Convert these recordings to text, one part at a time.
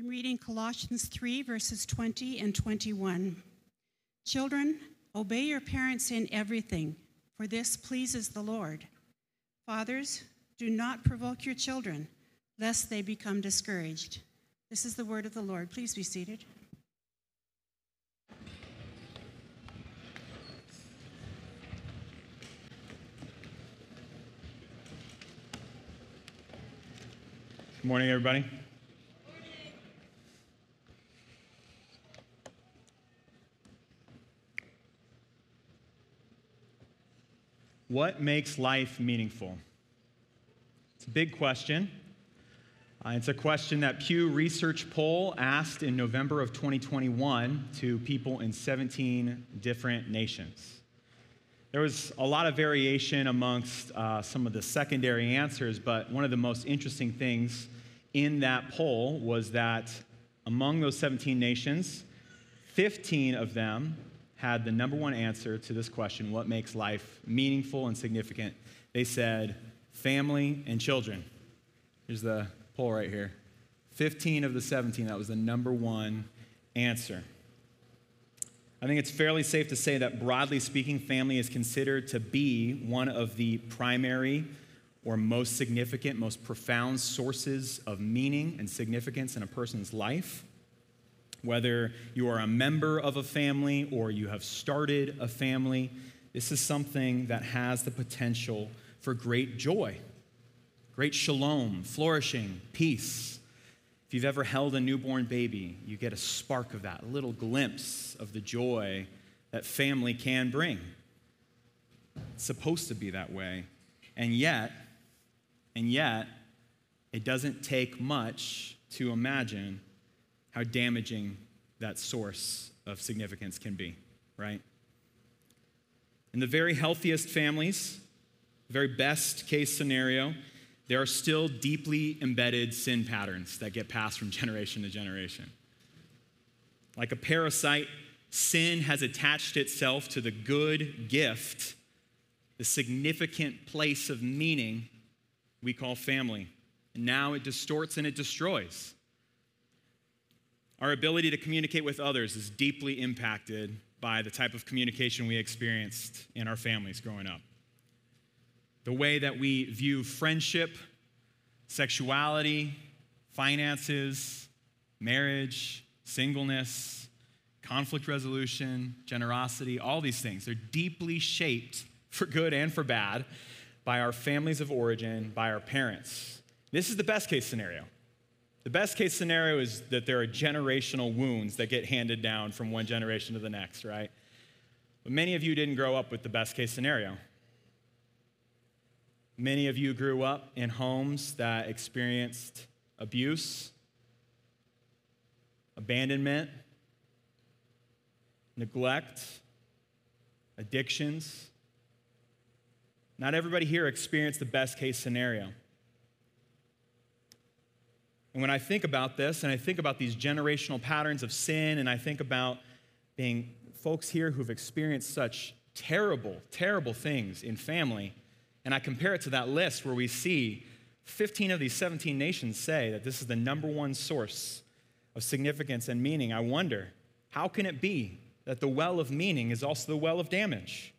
I'm reading Colossians 3, verses 20 and 21. Children, obey your parents in everything, for this pleases the Lord. Fathers, do not provoke your children, lest they become discouraged. This is the word of the Lord. Please be seated. Good morning, everybody. Good morning. What makes life meaningful? It's a big question. It's a question that Pew Research poll asked in November of 2021 to people in 17 different nations. There was a lot of variation amongst some of the secondary answers, but one of the most interesting things in that poll was that among those 17 nations, 15 of them had the number one answer to this question, what makes life meaningful and significant? They said family and children. Here's the poll right here. 15 of the 17, that was the number one answer. I think it's fairly safe to say that, broadly speaking, family is considered to be one of the primary or most significant, most profound sources of meaning and significance in a person's life. Whether you are a member of a family or you have started a family, this is something that has the potential for great joy, great shalom, flourishing, peace. If you've ever held a newborn baby, you get a spark of that, a little glimpse of the joy that family can bring. It's supposed to be that way. And yet, it doesn't take much to imagine how damaging that source of significance can be, right? In the very healthiest families, very best case scenario, there are still deeply embedded sin patterns that get passed from generation to generation. Like a parasite, sin has attached itself to the good gift, the significant place of meaning we call family. And now it distorts and it destroys. Our ability to communicate with others is deeply impacted by the type of communication we experienced in our families growing up. The way that we view friendship, sexuality, finances, marriage, singleness, conflict resolution, generosity, all these things, they're deeply shaped for good and for bad by our families of origin, by our parents. This is the best case scenario. The best case scenario is that there are generational wounds that get handed down from one generation to the next, right? But many of you didn't grow up with the best case scenario. Many of you grew up in homes that experienced abuse, abandonment, neglect, addictions. Not everybody here experienced the best case scenario. And when I think about this, and I think about these generational patterns of sin, and I think about being folks here who've experienced such terrible, terrible things in family, and I compare it to that list where we see 15 of these 17 nations say that this is the number one source of significance and meaning. I wonder, how can it be that the well of meaning is also the well of damage?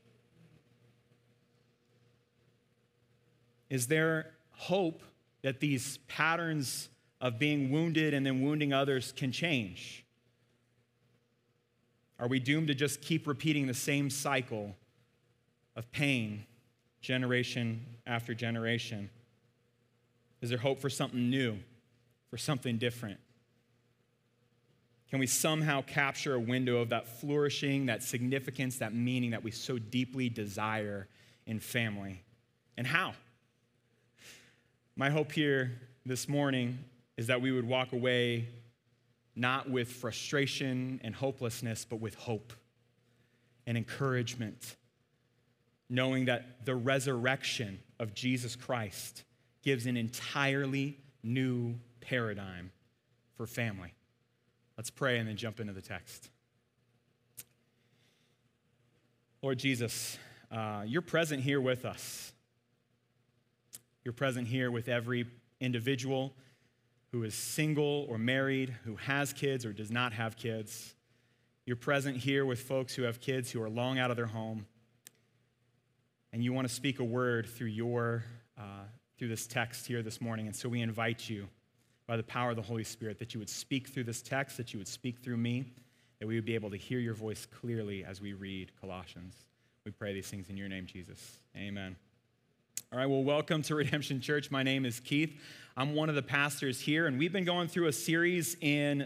Is there hope that these patterns of being wounded and then wounding others can change? Are we doomed to just keep repeating the same cycle of pain? Generation after generation? Is there hope for something new, for something different? Can we somehow capture a window of that flourishing, that significance, that meaning that we so deeply desire in family? And how? My hope here this morning is that we would walk away not with frustration and hopelessness, but with hope and encouragement, knowing that the resurrection of Jesus Christ gives an entirely new paradigm for family. Let's pray and then jump into the text. Lord Jesus, you're present here with us. You're present here with every individual who is single or married, who has kids or does not have kids. You're present here with folks who have kids who are long out of their home, and you want to speak a word through your through this text here this morning. And so we invite you by the power of the Holy Spirit that you would speak through this text, that you would speak through me, that we would be able to hear your voice clearly as we read Colossians. We pray these things in your name, Jesus. Amen. All right, well, welcome to Redemption Church. My name is Keith. I'm one of the pastors here, and we've been going through a series in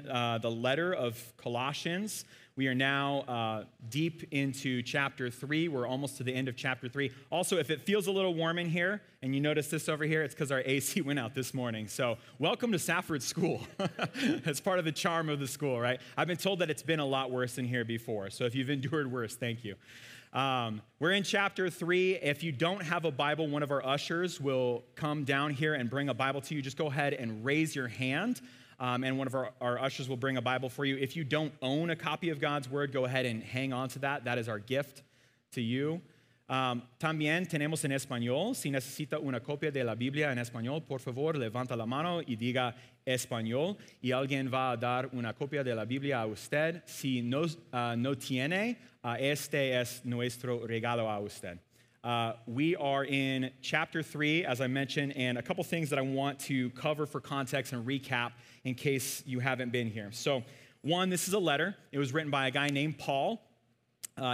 the letter of Colossians. We are now deep into chapter 3. We're almost to the end of chapter 3. Also, if it feels a little warm in here, and you notice this over here, it's because our AC went out this morning. So welcome to Safford School. That's part of the charm of the school, right? I've been told that it's been a lot worse in here before. So if you've endured worse, thank you. We're in chapter 3. If you don't have a Bible, one of our ushers will come down here and bring a Bible to you. Just go ahead and raise your hand. And one of our ushers will bring a Bible for you. If you don't own a copy of God's Word, go ahead and hang on to that. That is our gift to you. También tenemos en español. Si necesita una copia de la Biblia en español, por favor, levanta la mano y diga español. Y alguien va a dar una copia de la Biblia a usted. Si no tiene, este es nuestro regalo a usted. We are in chapter 3, as I mentioned, and a couple things that I want to cover for context and recap in case you haven't been here. So, one, this is a letter. It was written by a guy named Paul.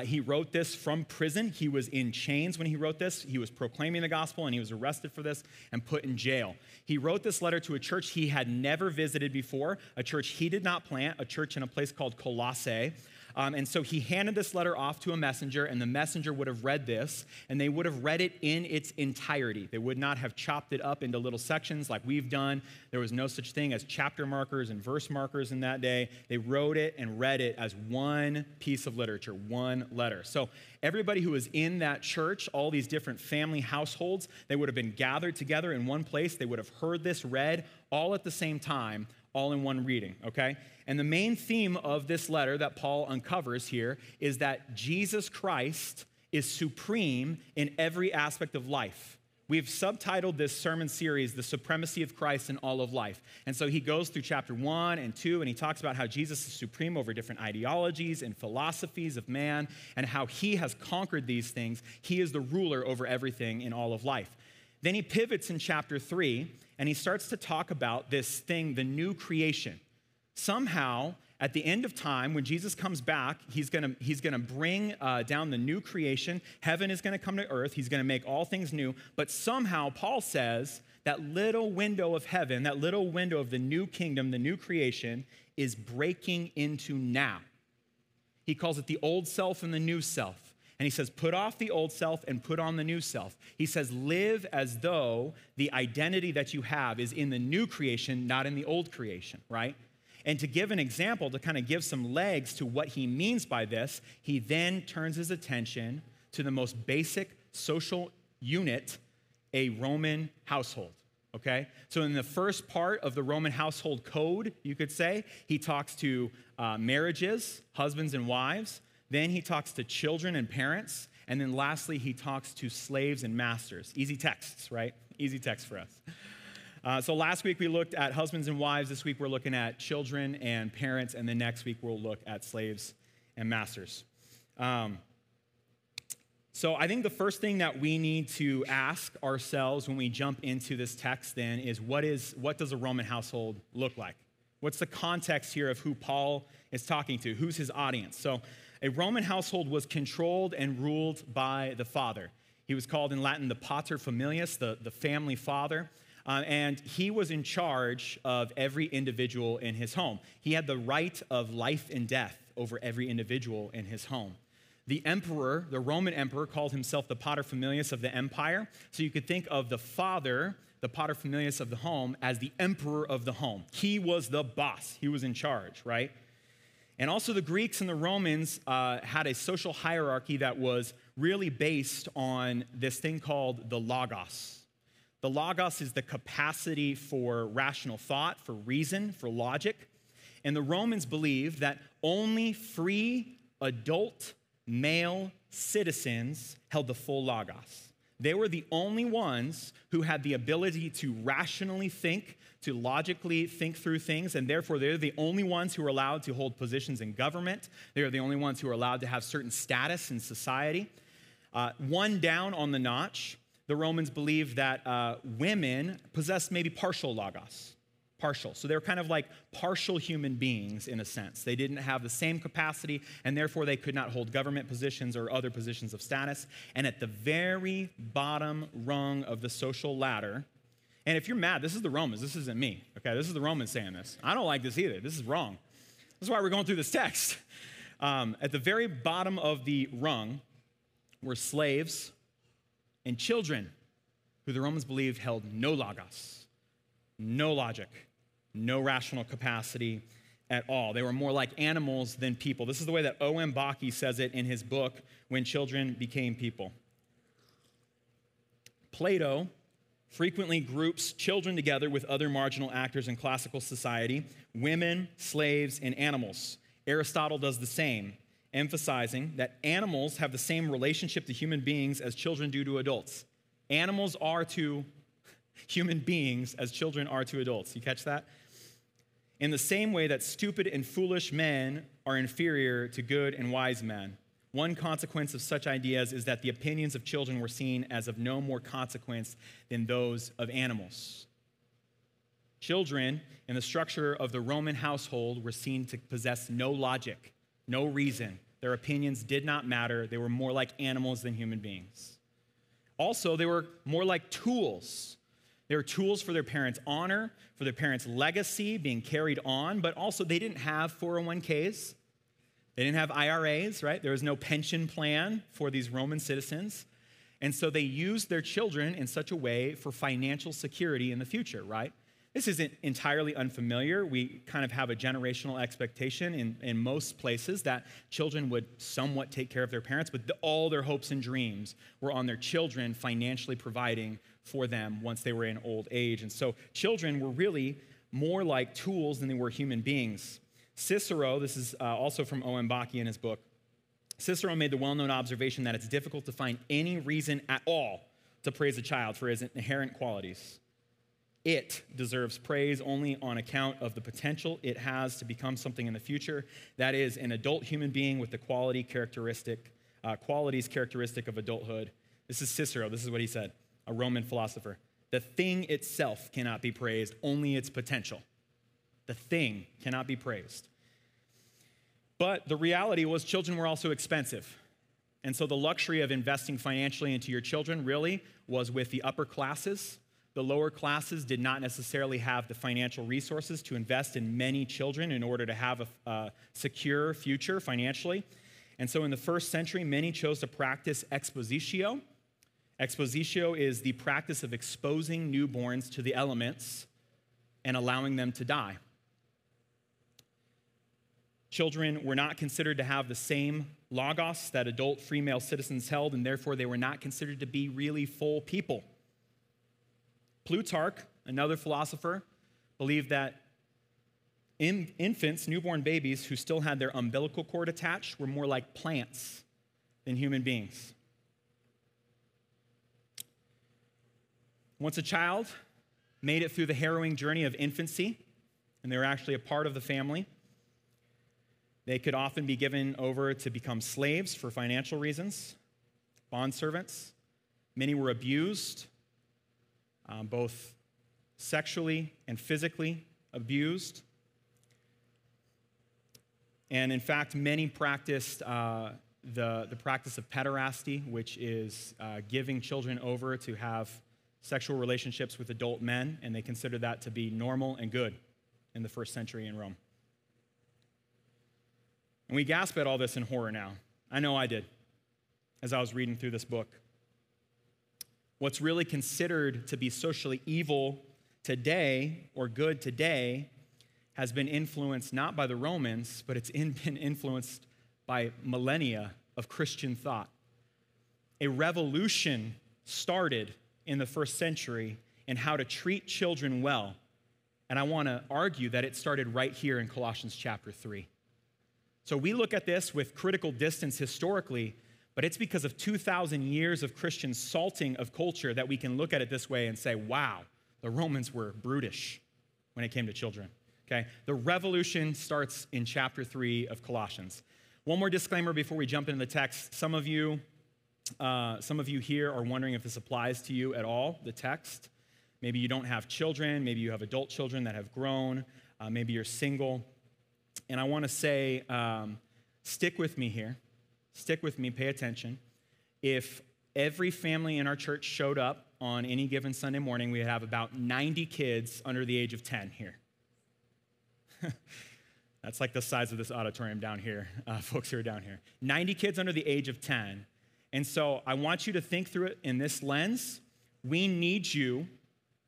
He wrote this from prison. He was in chains when he wrote this. He was proclaiming the gospel, and he was arrested for this and put in jail. He wrote this letter to a church he had never visited before, a church he did not plant, a church in a place called Colossae. And so he handed this letter off to a messenger, and the messenger would have read this, and they would have read it in its entirety. They would not have chopped it up into little sections like we've done. There was no such thing as chapter markers and verse markers in that day. They wrote it and read it as one piece of literature, one letter. So everybody who was in that church, all these different family households, they would have been gathered together in one place. They would have heard this read all at the same time, all in one reading, okay? And the main theme of this letter that Paul uncovers here is that Jesus Christ is supreme in every aspect of life. We've subtitled this sermon series, The Supremacy of Christ in All of Life. And so he goes through chapter 1 and 2, and he talks about how Jesus is supreme over different ideologies and philosophies of man, and how he has conquered these things. He is the ruler over everything in all of life. Then he pivots in chapter 3, and he starts to talk about this thing, the new creation. Somehow, at the end of time, when Jesus comes back, he's gonna bring down the new creation. Heaven is going to come to earth. He's going to make all things new. But somehow, Paul says, that little window of heaven, that little window of the new kingdom, the new creation, is breaking into now. He calls it the old self and the new self. And he says, put off the old self and put on the new self. He says, live as though the identity that you have is in the new creation, not in the old creation, right? And to give an example, to kind of give some legs to what he means by this, he then turns his attention to the most basic social unit, a Roman household, okay? So in the first part of the Roman household code, you could say, he talks to marriages, husbands and wives. Then he talks to children and parents. And then lastly, he talks to slaves and masters. Easy texts, right? Easy text for us. So last week we looked at husbands and wives. This week we're looking at children and parents. And then next week we'll look at slaves and masters. So I think the first thing that we need to ask ourselves when we jump into this text then is what does a Roman household look like? What's the context here of who Paul is talking to? Who's his audience? So a Roman household was controlled and ruled by the father. He was called in Latin the pater familias, the family father, and he was in charge of every individual in his home. He had the right of life and death over every individual in his home. The emperor, the Roman emperor, called himself the pater familias of the empire, so you could think of the father, the pater familias of the home, as the emperor of the home. He was the boss. He was in charge, right? And also the Greeks and the Romans had a social hierarchy that was really based on this thing called the logos. The logos is the capacity for rational thought, for reason, for logic. And the Romans believed that only free adult male citizens held the full logos. They were the only ones who had the ability to rationally think, to logically think through things, and therefore they're the only ones who are allowed to hold positions in government. They're the only ones who are allowed to have certain status in society. One down on the notch, the Romans believed that women possessed maybe partial logos. Partial. So they're kind of like partial human beings in a sense. They didn't have the same capacity, and therefore they could not hold government positions or other positions of status. And at the very bottom rung of the social ladder, and if you're mad, this is the Romans. This isn't me. Okay, this is the Romans saying this. I don't like this either. This is wrong. That's why we're going through this text. At the very bottom of the rung were slaves and children, who the Romans believed held no logos, no logic, no rational capacity at all. They were more like animals than people. This is the way that O.M. Bakke says it in his book, When Children Became People. Plato frequently groups children together with other marginal actors in classical society, women, slaves, and animals. Aristotle does the same, emphasizing that animals have the same relationship to human beings as children do to adults. Animals are to human beings as children are to adults. You catch that? In the same way that stupid and foolish men are inferior to good and wise men. One consequence of such ideas is that the opinions of children were seen as of no more consequence than those of animals. Children in the structure of the Roman household were seen to possess no logic, no reason. Their opinions did not matter. They were more like animals than human beings. Also, they were more like tools. They were tools for their parents' honor, for their parents' legacy being carried on, but also they didn't have 401ks. They didn't have IRAs, right? There was no pension plan for these Roman citizens. And so they used their children in such a way for financial security in the future, right? This isn't entirely unfamiliar. We kind of have a generational expectation in most places that children would somewhat take care of their parents, but all their hopes and dreams were on their children financially providing for them once they were in old age. And so children were really more like tools than they were human beings. Cicero, this is also from O.M. Bakke in his book, Cicero made the well-known observation that it's difficult to find any reason at all to praise a child for his inherent qualities. It deserves praise only on account of the potential it has to become something in the future, that is, an adult human being with the qualities characteristic of adulthood. This is Cicero. This is what he said, a Roman philosopher. The thing itself cannot be praised, only its potential. The thing cannot be praised. But the reality was children were also expensive. And so the luxury of investing financially into your children really was with the upper classes. The lower classes did not necessarily have the financial resources to invest in many children in order to have a secure future financially. And so in the first century, many chose to practice expositio. Expositio is the practice of exposing newborns to the elements and allowing them to die. Children were not considered to have the same logos that adult free male citizens held, and therefore they were not considered to be really full people. Plutarch, another philosopher, believed that infants, newborn babies who still had their umbilical cord attached were more like plants than human beings. Once a child made it through the harrowing journey of infancy, and they were actually a part of the family, they could often be given over to become slaves for financial reasons, bondservants. Many were abused. Both sexually and physically abused. And in fact, many practiced the practice of pederasty, which is giving children over to have sexual relationships with adult men, and they considered that to be normal and good in the first century in Rome. And we gasp at all this in horror now. I know I did as I was reading through this book. What's really considered to be socially evil today or good today has been influenced not by the Romans, but it's been influenced by millennia of Christian thought. A revolution started in the first century in how to treat children well. And I want to argue that it started right here in Colossians chapter 3. So we look at this with critical distance historically, But it's because of 2,000 years of Christian salting of culture that we can look at it this way and say, wow, the Romans were brutish when it came to children, okay? The revolution starts in chapter 3 of Colossians. One more disclaimer before we jump into the text. Some of you here are wondering if this applies to you at all, the text. Maybe you don't have children. Maybe you have adult children that have grown. Maybe you're single. And I want to say, stick with me here. Stick with me. Pay attention. If every family in our church showed up on any given Sunday morning, we'd have about 90 kids under the age of 10 here. That's like the size of this auditorium down here, folks who are down here. 90 kids under the age of 10. And so I want you to think through it in this lens. We need you.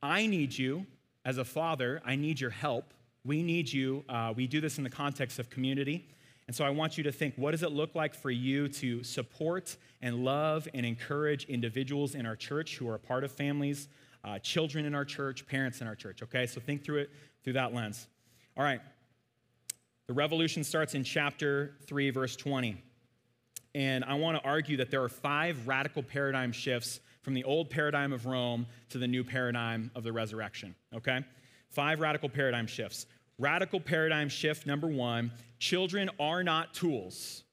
I need you as a father. I need your help. We need you. We do this in the context of community. And so I want you to think, what does it look like for you to support and love and encourage individuals in our church who are a part of families, children in our church, parents in our church, okay? So think through it through that lens. All right. The revolution starts in chapter 3, verse 20. And I want to argue that there are 5 radical paradigm shifts from the old paradigm of Rome to the new paradigm of the resurrection, okay? 5 radical paradigm shifts. Radical paradigm shift number 1, children are not tools.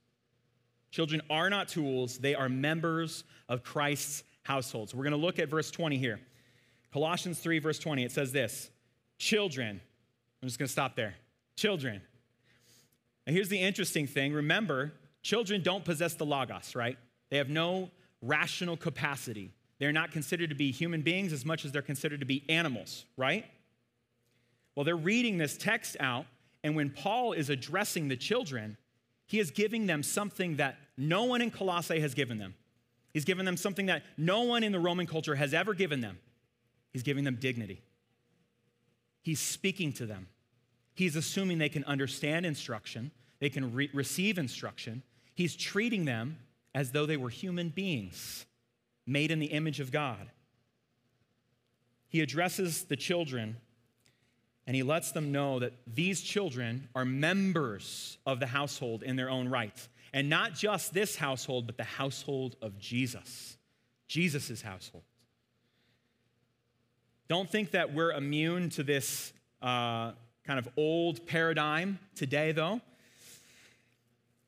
Children are not tools. They are members of Christ's household. So we're going to look at verse 20 here. Colossians 3, verse 20, it says this, children, I'm just going to stop there, children. Now here's the interesting thing. Remember, children don't possess the logos, right? They have no rational capacity. They're not considered to be human beings as much as they're considered to be animals, right? Well, they're reading this text out, and when Paul is addressing the children, he is giving them something that no one in Colossae has given them. He's given them something that no one in the Roman culture has ever given them. He's giving them dignity. He's speaking to them. He's assuming they can understand instruction. They can receive instruction. He's treating them as though they were human beings made in the image of God. He addresses the children and he lets them know that these children are members of the household in their own right. And not just this household, but the household of Jesus, Jesus's household. Don't think that we're immune to this kind of old paradigm today, though.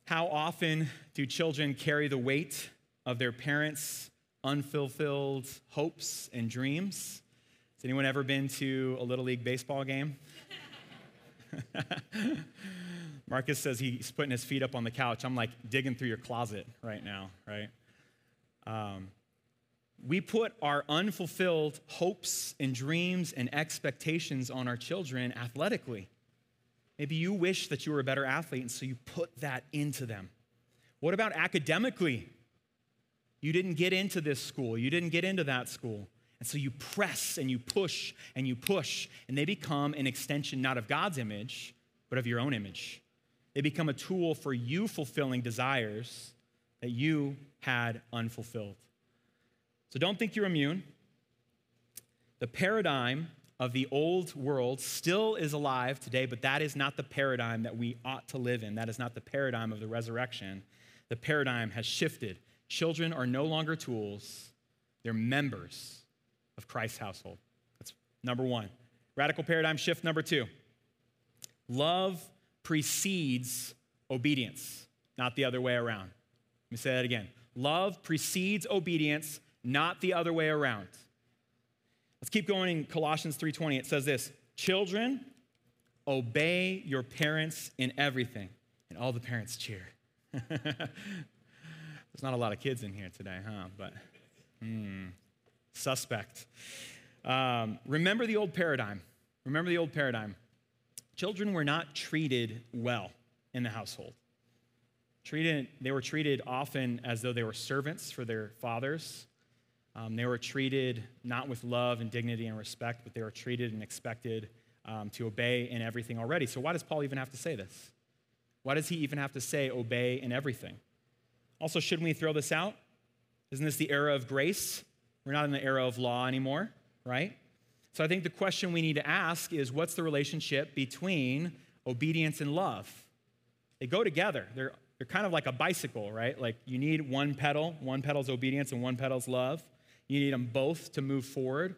How often do children carry the weight of their parents' unfulfilled hopes and dreams? Has anyone ever been to a Little League baseball game? Marcus says he's putting his feet up on the couch. I'm like digging through your closet right now, right? We put our unfulfilled hopes and dreams and expectations on our children athletically. Maybe you wish that you were a better athlete, and so you put that into them. What about academically? You didn't get into this school. You didn't get into that school. And so you press and you push and you push, and they become an extension not of God's image, but of your own image. They become a tool for you fulfilling desires that you had unfulfilled. So don't think you're immune. The paradigm of the old world still is alive today, but that is not the paradigm that we ought to live in. That is not the paradigm of the resurrection. The paradigm has shifted. Children are no longer tools. They're members of Christ's household. That's number 1. Radical paradigm shift number 2. Love precedes obedience, not the other way around. Let me say that again. Love precedes obedience, not the other way around. Let's keep going in Colossians 3:20. It says this, children, obey your parents in everything. And all the parents cheer. There's not a lot of kids in here today, huh? But, suspect. Remember the old paradigm. Remember the old paradigm. Children were not treated well in the household. They were treated often as though they were servants for their fathers. They were treated not with love and dignity and respect, but they were treated and expected to obey in everything already. So why does Paul even have to say this? Why does he even have to say obey in everything? Also, shouldn't we throw this out? Isn't this the era of grace? We're not in the era of law anymore, right? So I think the question we need to ask is, what's the relationship between obedience and love? They go together. They're They're kind of like a bicycle, right? Like you need one pedal. One pedal's obedience and one pedal's love. You need them both to move forward,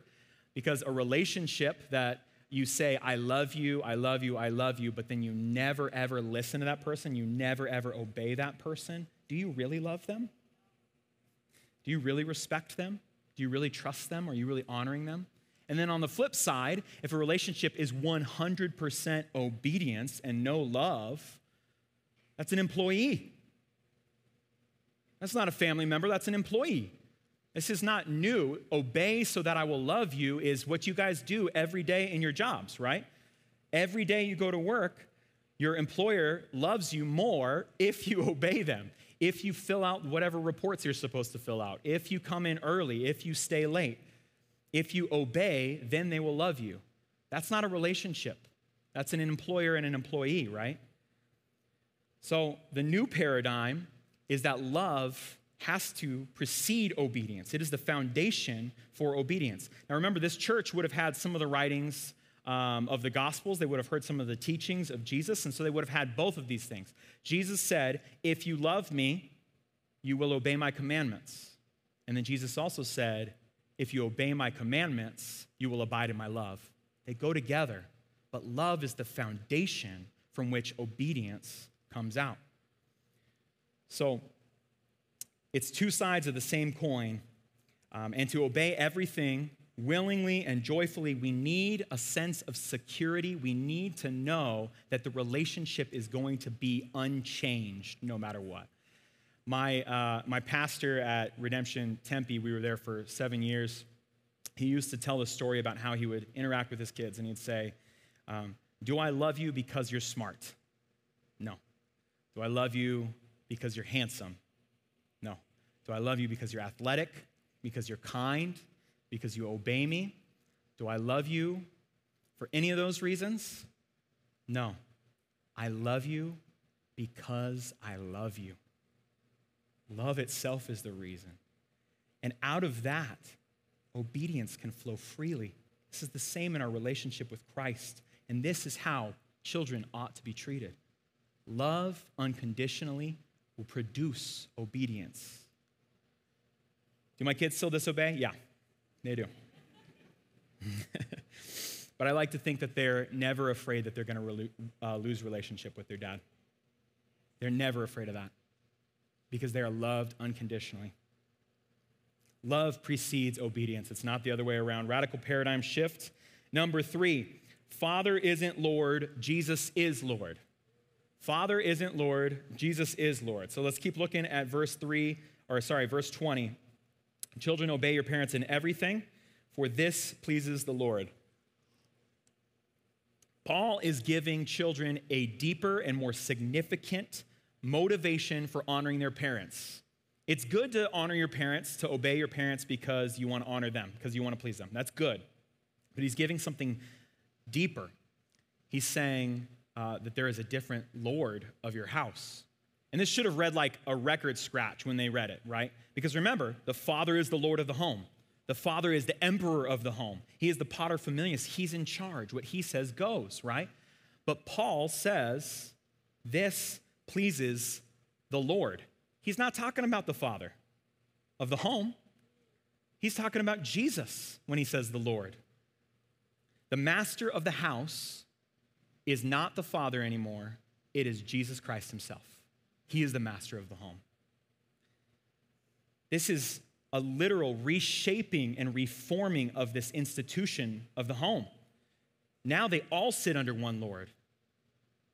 because a relationship that you say, I love you, I love you, I love you, but then you never, ever listen to that person. You never, ever obey that person. Do you really love them? Do you really respect them? Do you really trust them? Are you really honoring them? And then on the flip side, if a relationship is 100% obedience and no love, that's an employee. That's not a family member, that's an employee. This is not new. Obey so that I will love you is what you guys do every day in your jobs, right? Every day you go to work, your employer loves you more if you obey them, if you fill out whatever reports you're supposed to fill out, if you come in early, if you stay late. If you obey, then they will love you. That's not a relationship. That's an employer and an employee, right? So the new paradigm is that love has to precede obedience. It is the foundation for obedience. Now remember, this church would have had some of the writings of the Gospels. They would have heard some of the teachings of Jesus, and so they would have had both of these things. Jesus said, if you love me, you will obey my commandments. And then Jesus also said, if you obey my commandments, you will abide in my love. They go together, but love is the foundation from which obedience comes out. So it's two sides of the same coin, and to obey everything willingly and joyfully, we need a sense of security. We need to know that the relationship is going to be unchanged no matter what. My pastor at Redemption Tempe, we were there for 7 years, he used to tell the story about how he would interact with his kids, and he'd say, do I love you because you're smart? No. Do I love you because you're handsome? No. Do I love you because you're athletic, because you're kind, because you obey me? Do I love you for any of those reasons? No. I love you because I love you. Love itself is the reason. And out of that, obedience can flow freely. This is the same in our relationship with Christ. And this is how children ought to be treated. Love unconditionally will produce obedience. Do my kids still disobey? Yeah, they do. But I like to think that they're never afraid that they're going to lose relationship with their dad. They're never afraid of that, because they are loved unconditionally. Love precedes obedience. It's not the other way around. Radical paradigm shift. Number 3, Father isn't Lord, Jesus is Lord. Father isn't Lord, Jesus is Lord. So let's keep looking at verse 20. Children, obey your parents in everything, for this pleases the Lord. Paul is giving children a deeper and more significant motivation for honoring their parents. It's good to honor your parents, to obey your parents, because you want to honor them, because you want to please them. That's good. But he's giving something deeper. He's saying that there is a different Lord of your house. And this should have read like a record scratch when they read it, right? Because remember, the Father is the Lord of the home. The Father is the emperor of the home. He is the paterfamilias. He's in charge. What he says goes, right? But Paul says this pleases the Lord. He's not talking about the Father of the home. He's talking about Jesus when he says the Lord. The master of the house is not the Father anymore. It is Jesus Christ himself. He is the master of the home. This is a literal reshaping and reforming of this institution of the home. Now they all sit under one Lord.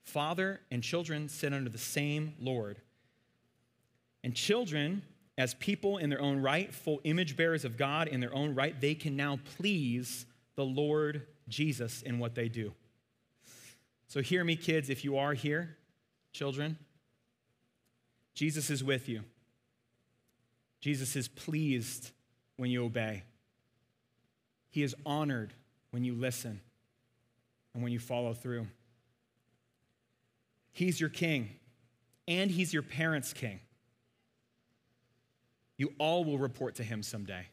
Father and children sit under the same Lord. And children, as people in their own right, full image bearers of God in their own right, they can now please the Lord Jesus in what they do. So hear me, kids, if you are here, children. Jesus is with you. Jesus is pleased when you obey. He is honored when you listen and when you follow through. He's your king, and he's your parents' king. You all will report to him someday.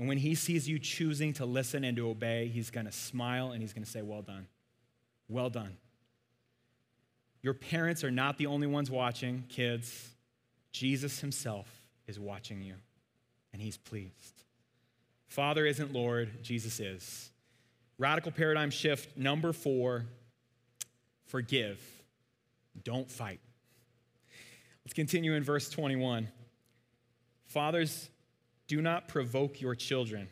And when he sees you choosing to listen and to obey, he's going to smile and he's going to say, well done. Well done. Your parents are not the only ones watching, kids. Jesus himself is watching you, and he's pleased. Father isn't Lord, Jesus is. Radical paradigm shift number 4, forgive. Don't fight. Let's continue in verse 21. Fathers, do not provoke your children.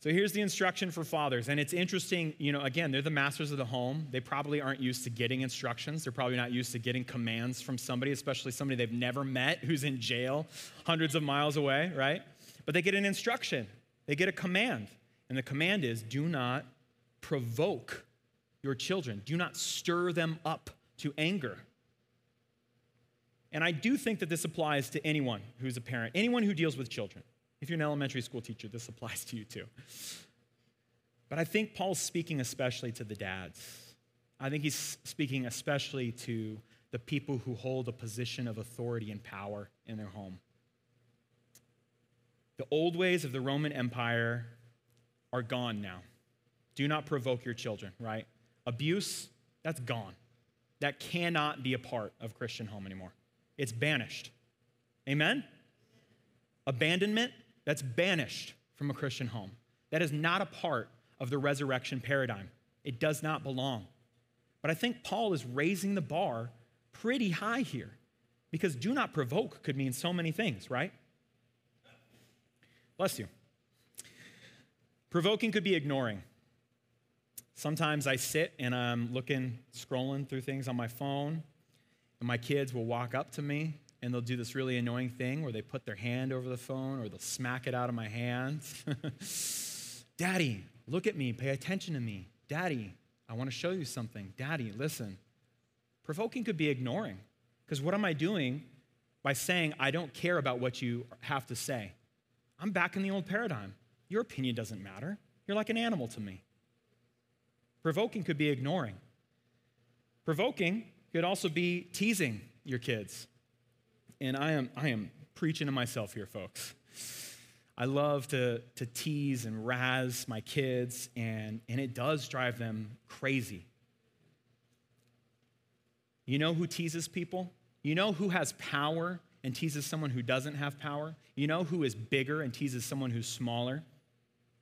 So here's the instruction for fathers. And it's interesting, again, they're the masters of the home. They probably aren't used to getting instructions. They're probably not used to getting commands from somebody, especially somebody they've never met who's in jail hundreds of miles away, right? But they get an instruction. They get a command. And the command is, do not provoke your children. Do not stir them up to anger. And I do think that this applies to anyone who's a parent, anyone who deals with children. If you're an elementary school teacher, this applies to you too. But I think Paul's speaking especially to the dads. I think he's speaking especially to the people who hold a position of authority and power in their home. The old ways of the Roman Empire are gone now. Do not provoke your children, right? Abuse, that's gone. That cannot be a part of Christian home anymore. It's banished. Amen? Abandonment, that's banished from a Christian home. That is not a part of the resurrection paradigm. It does not belong. But I think Paul is raising the bar pretty high here, because do not provoke could mean so many things, right? Bless you. Provoking could be ignoring. Sometimes I sit and I'm scrolling through things on my phone, and my kids will walk up to me and they'll do this really annoying thing where they put their hand over the phone or they'll smack it out of my hand. Daddy, look at me. Pay attention to me. Daddy, I want to show you something. Daddy, listen. Provoking could be ignoring, because what am I doing by saying I don't care about what you have to say? I'm back in the old paradigm. Your opinion doesn't matter. You're like an animal to me. Provoking could be ignoring. Provoking could also be teasing your kids. And I am preaching to myself here, folks. I love to tease and razz my kids, and it does drive them crazy. You know who teases people? You know who has power and teases someone who doesn't have power? You know who is bigger and teases someone who's smaller?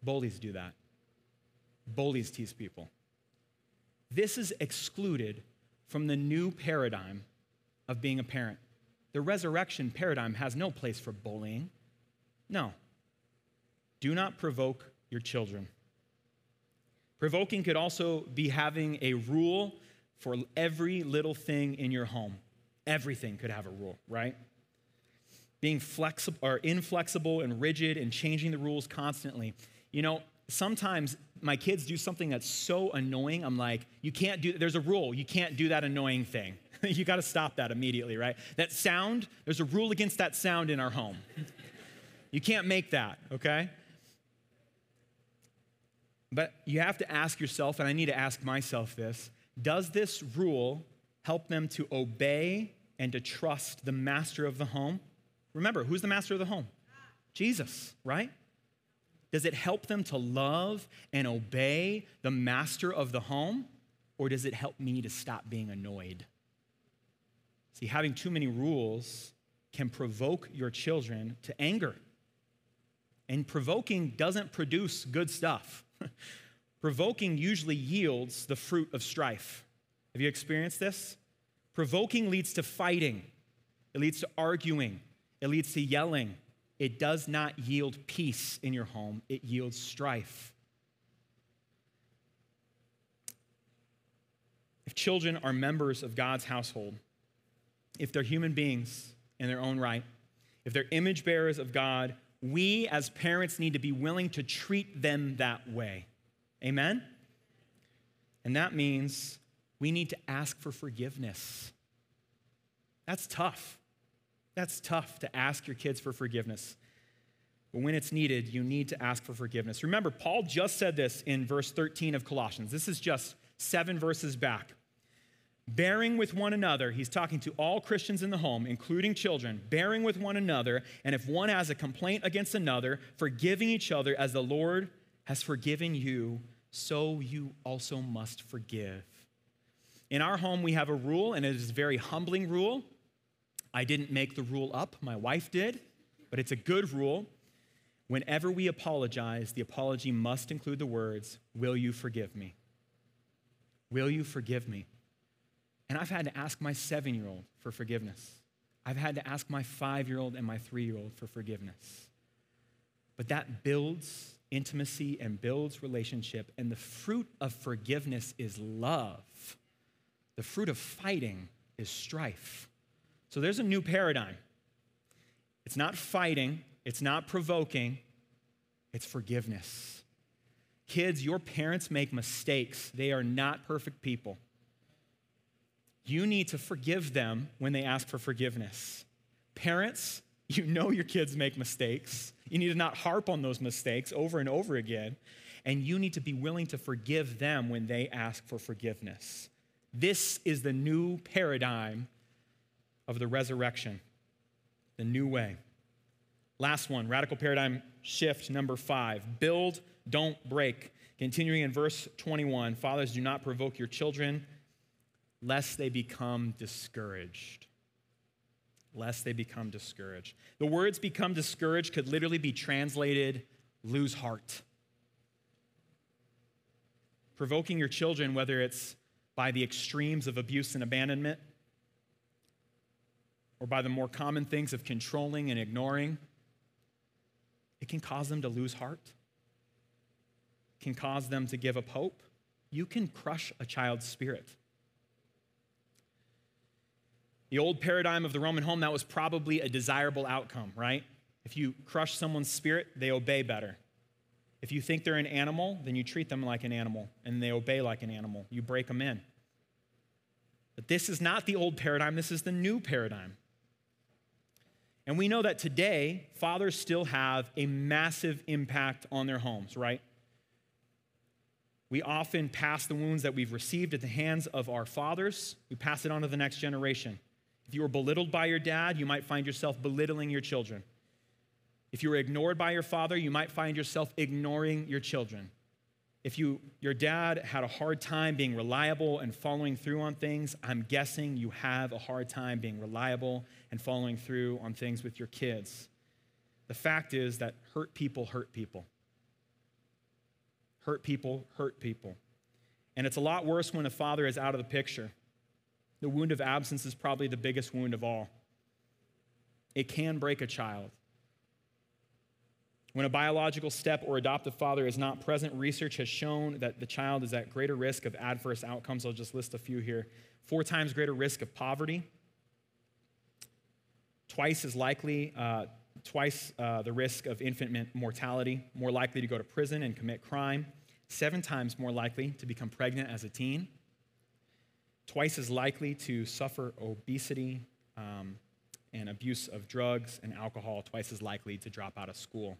Bullies do that. Bullies tease people. This is excluded from the new paradigm of being a parent. The resurrection paradigm has no place for bullying. No. Do not provoke your children. Provoking could also be having a rule for every little thing in your home. Everything could have a rule, right? Being flexible or inflexible and rigid and changing the rules constantly. Sometimes my kids do something that's so annoying. I'm like, you can't do, there's a rule. You can't do that annoying thing. You got to stop that immediately, right? That sound, there's a rule against that sound in our home. You can't make that, okay? But you have to ask yourself, and I need to ask myself this, does this rule help them to obey and to trust the master of the home? Remember, who's the master of the home? Jesus, right? Does it help them to love and obey the master of the home? Or does it help me to stop being annoyed? See, having too many rules can provoke your children to anger. And provoking doesn't produce good stuff. Provoking usually yields the fruit of strife. Have you experienced this? Provoking leads to fighting. It leads to arguing. It leads to yelling. It does not yield peace in your home. It yields strife. If children are members of God's household, if they're human beings in their own right, if they're image bearers of God, we as parents need to be willing to treat them that way. Amen? And that means we need to ask for forgiveness. That's tough. That's tough to ask your kids for forgiveness. But when it's needed, you need to ask for forgiveness. Remember, Paul just said this in verse 13 of Colossians. This is just 7 verses back. Bearing with one another, he's talking to all Christians in the home, including children, bearing with one another, and if one has a complaint against another, forgiving each other as the Lord has forgiven you, so you also must forgive. In our home, we have a rule, and it is a very humbling rule. I didn't make the rule up. My wife did, but it's a good rule. Whenever we apologize, the apology must include the words, "Will you forgive me? Will you forgive me?" And I've had to ask my 7-year-old for forgiveness. I've had to ask my 5-year-old and my 3-year-old for forgiveness. But that builds intimacy and builds relationship, and the fruit of forgiveness is love. The fruit of fighting is strife. So there's a new paradigm. It's not fighting, it's not provoking, it's forgiveness. Kids, your parents make mistakes. They are not perfect people. You need to forgive them when they ask for forgiveness. Parents, you know your kids make mistakes. You need to not harp on those mistakes over and over again. And you need to be willing to forgive them when they ask for forgiveness. This is the new paradigm of the resurrection, the new way. Last one, radical paradigm shift number 5. Build, don't break. Continuing in verse 21, fathers, do not provoke your children, lest they become discouraged. Lest they become discouraged. The words "become discouraged" could literally be translated "lose heart." Provoking your children, whether it's by the extremes of abuse and abandonment, or by the more common things of controlling and ignoring, it can cause them to lose heart. It can cause them to give up hope. You can crush a child's spirit. The old paradigm of the Roman home, that was probably a desirable outcome, right? If you crush someone's spirit, they obey better. If you think they're an animal, then you treat them like an animal, and they obey like an animal. You break them in. But this is not the old paradigm. This is the new paradigm. And we know that today, fathers still have a massive impact on their homes, right? We often pass the wounds that we've received at the hands of our fathers. We pass it on to the next generation. If you were belittled by your dad, you might find yourself belittling your children. If you were ignored by your father, you might find yourself ignoring your children. If your dad had a hard time being reliable and following through on things, I'm guessing you have a hard time being reliable and following through on things with your kids. The fact is that hurt people hurt people. Hurt people hurt people. And it's a lot worse when a father is out of the picture. The wound of absence is probably the biggest wound of all. It can break a child. When a biological step or adoptive father is not present, research has shown that the child is at greater risk of adverse outcomes. I'll just list a few here. 4 times greater risk of poverty. Twice the risk of infant mortality. More likely to go to prison and commit crime. 7 times more likely to become pregnant as a teen. Twice as likely to suffer obesity and abuse of drugs and alcohol, twice as likely to drop out of school.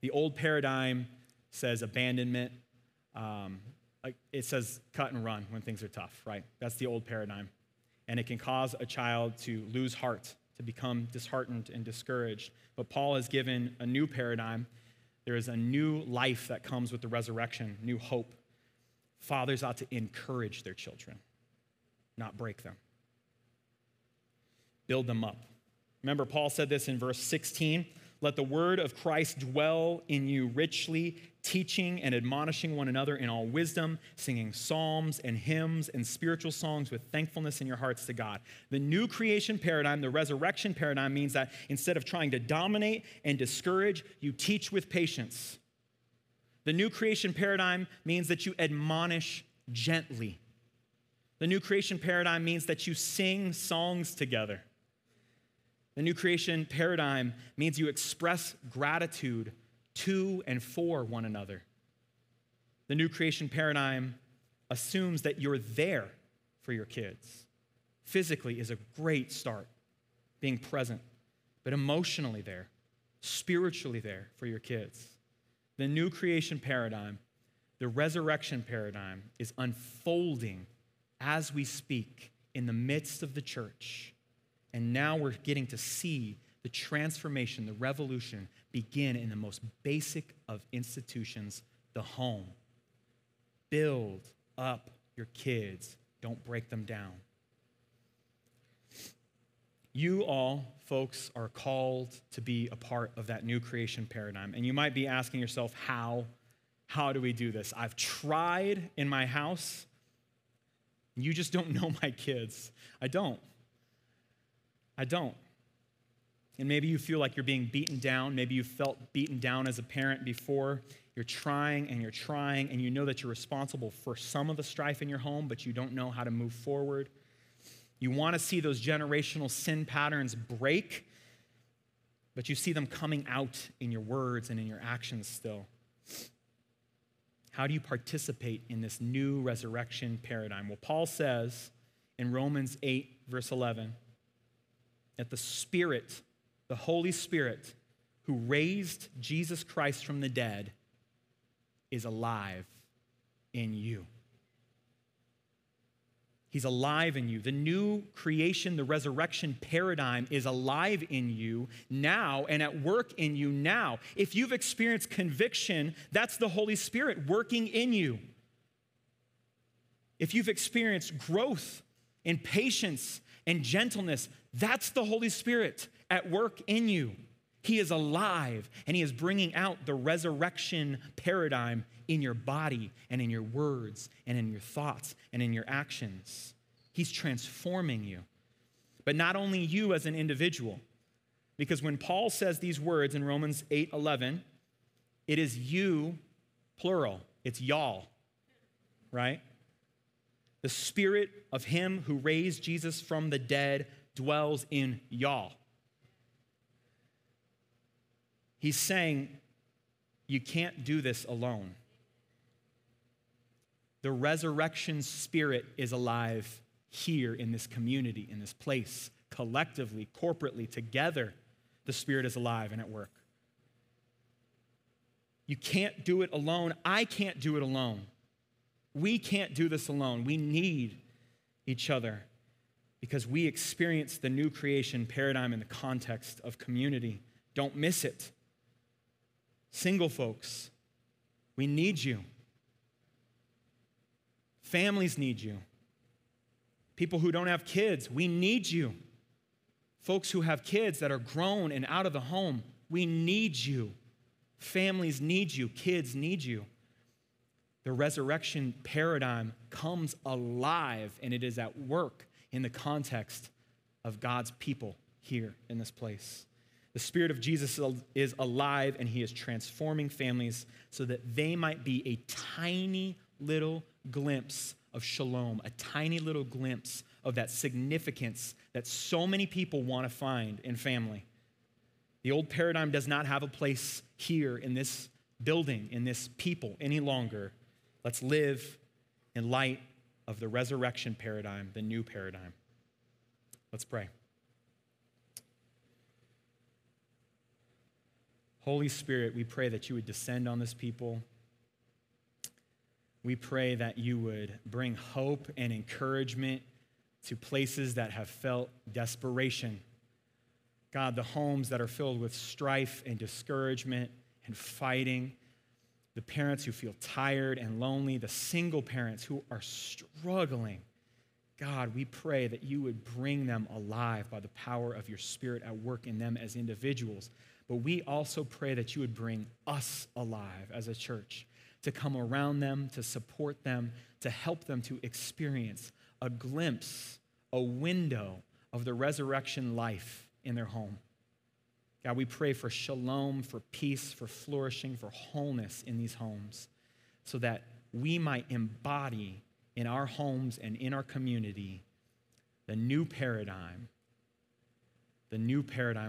The old paradigm says abandonment. It says cut and run when things are tough, right? That's the old paradigm. And it can cause a child to lose heart, to become disheartened and discouraged. But Paul has given a new paradigm. There is a new life that comes with the resurrection, new hope. Fathers ought to encourage their children, not break them. Build them up. Remember, Paul said this in verse 16, "Let the word of Christ dwell in you richly, teaching and admonishing one another in all wisdom, singing psalms and hymns and spiritual songs with thankfulness in your hearts to God." The new creation paradigm, the resurrection paradigm, means that instead of trying to dominate and discourage, you teach with patience. The new creation paradigm means that you admonish gently. The new creation paradigm means that you sing songs together. The new creation paradigm means you express gratitude to and for one another. The new creation paradigm assumes that you're there for your kids. Physically is a great start, being present, but emotionally there, spiritually there for your kids. The new creation paradigm, the resurrection paradigm, is unfolding as we speak in the midst of the church. And now we're getting to see the transformation, the revolution, begin in the most basic of institutions, the home. Build up your kids. Don't break them down. You all, folks, are called to be a part of that new creation paradigm. And you might be asking yourself, how do we do this? I've tried in my house. You just don't know my kids. I don't. And maybe you feel like you're being beaten down. Maybe you felt beaten down as a parent before. You're trying, and you know that you're responsible for some of the strife in your home, but you don't know how to move forward. You want to see those generational sin patterns break, but you see them coming out in your words and in your actions still. How do you participate in this new resurrection paradigm? Well, Paul says in Romans 8, verse 11, that the Spirit, the Holy Spirit, who raised Jesus Christ from the dead, is alive in you. He's alive in you. The new creation, the resurrection paradigm is alive in you now and at work in you now. If you've experienced conviction, that's the Holy Spirit working in you. If you've experienced growth in patience and gentleness, that's the Holy Spirit at work in you. He is alive, and he is bringing out the resurrection paradigm in your body and in your words and in your thoughts and in your actions. He's transforming you, but not only you as an individual, because when Paul says these words in Romans 8:11, it is you, plural. It's y'all, right? The Spirit of him who raised Jesus from the dead dwells in y'all. He's saying, you can't do this alone. The resurrection Spirit is alive here in this community, in this place, collectively, corporately, together. The Spirit is alive and at work. You can't do it alone. I can't do it alone. We can't do this alone. We need each other because we experience the new creation paradigm in the context of community. Don't miss it. Single folks, we need you. Families need you. People who don't have kids, we need you. Folks who have kids that are grown and out of the home, we need you. Families need you. Kids need you. The resurrection paradigm comes alive, and it is at work in the context of God's people here in this place. The Spirit of Jesus is alive, and he is transforming families so that they might be a tiny little glimpse of shalom, a tiny little glimpse of that significance that so many people want to find in family. The old paradigm does not have a place here in this building, in this people any longer. Let's live in light of the resurrection paradigm, the new paradigm. Let's pray. Holy Spirit, we pray that you would descend on this people. We pray that you would bring hope and encouragement to places that have felt desperation. God, the homes that are filled with strife and discouragement and fighting, the parents who feel tired and lonely, the single parents who are struggling. God, we pray that you would bring them alive by the power of your Spirit at work in them as individuals. But we also pray that you would bring us alive as a church, to come around them, to support them, to help them to experience a glimpse, a window of the resurrection life in their home. God, we pray for shalom, for peace, for flourishing, for wholeness in these homes, so that we might embody in our homes and in our community the new paradigm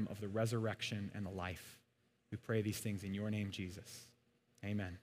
of the resurrection and the life. We pray these things in your name, Jesus. Amen.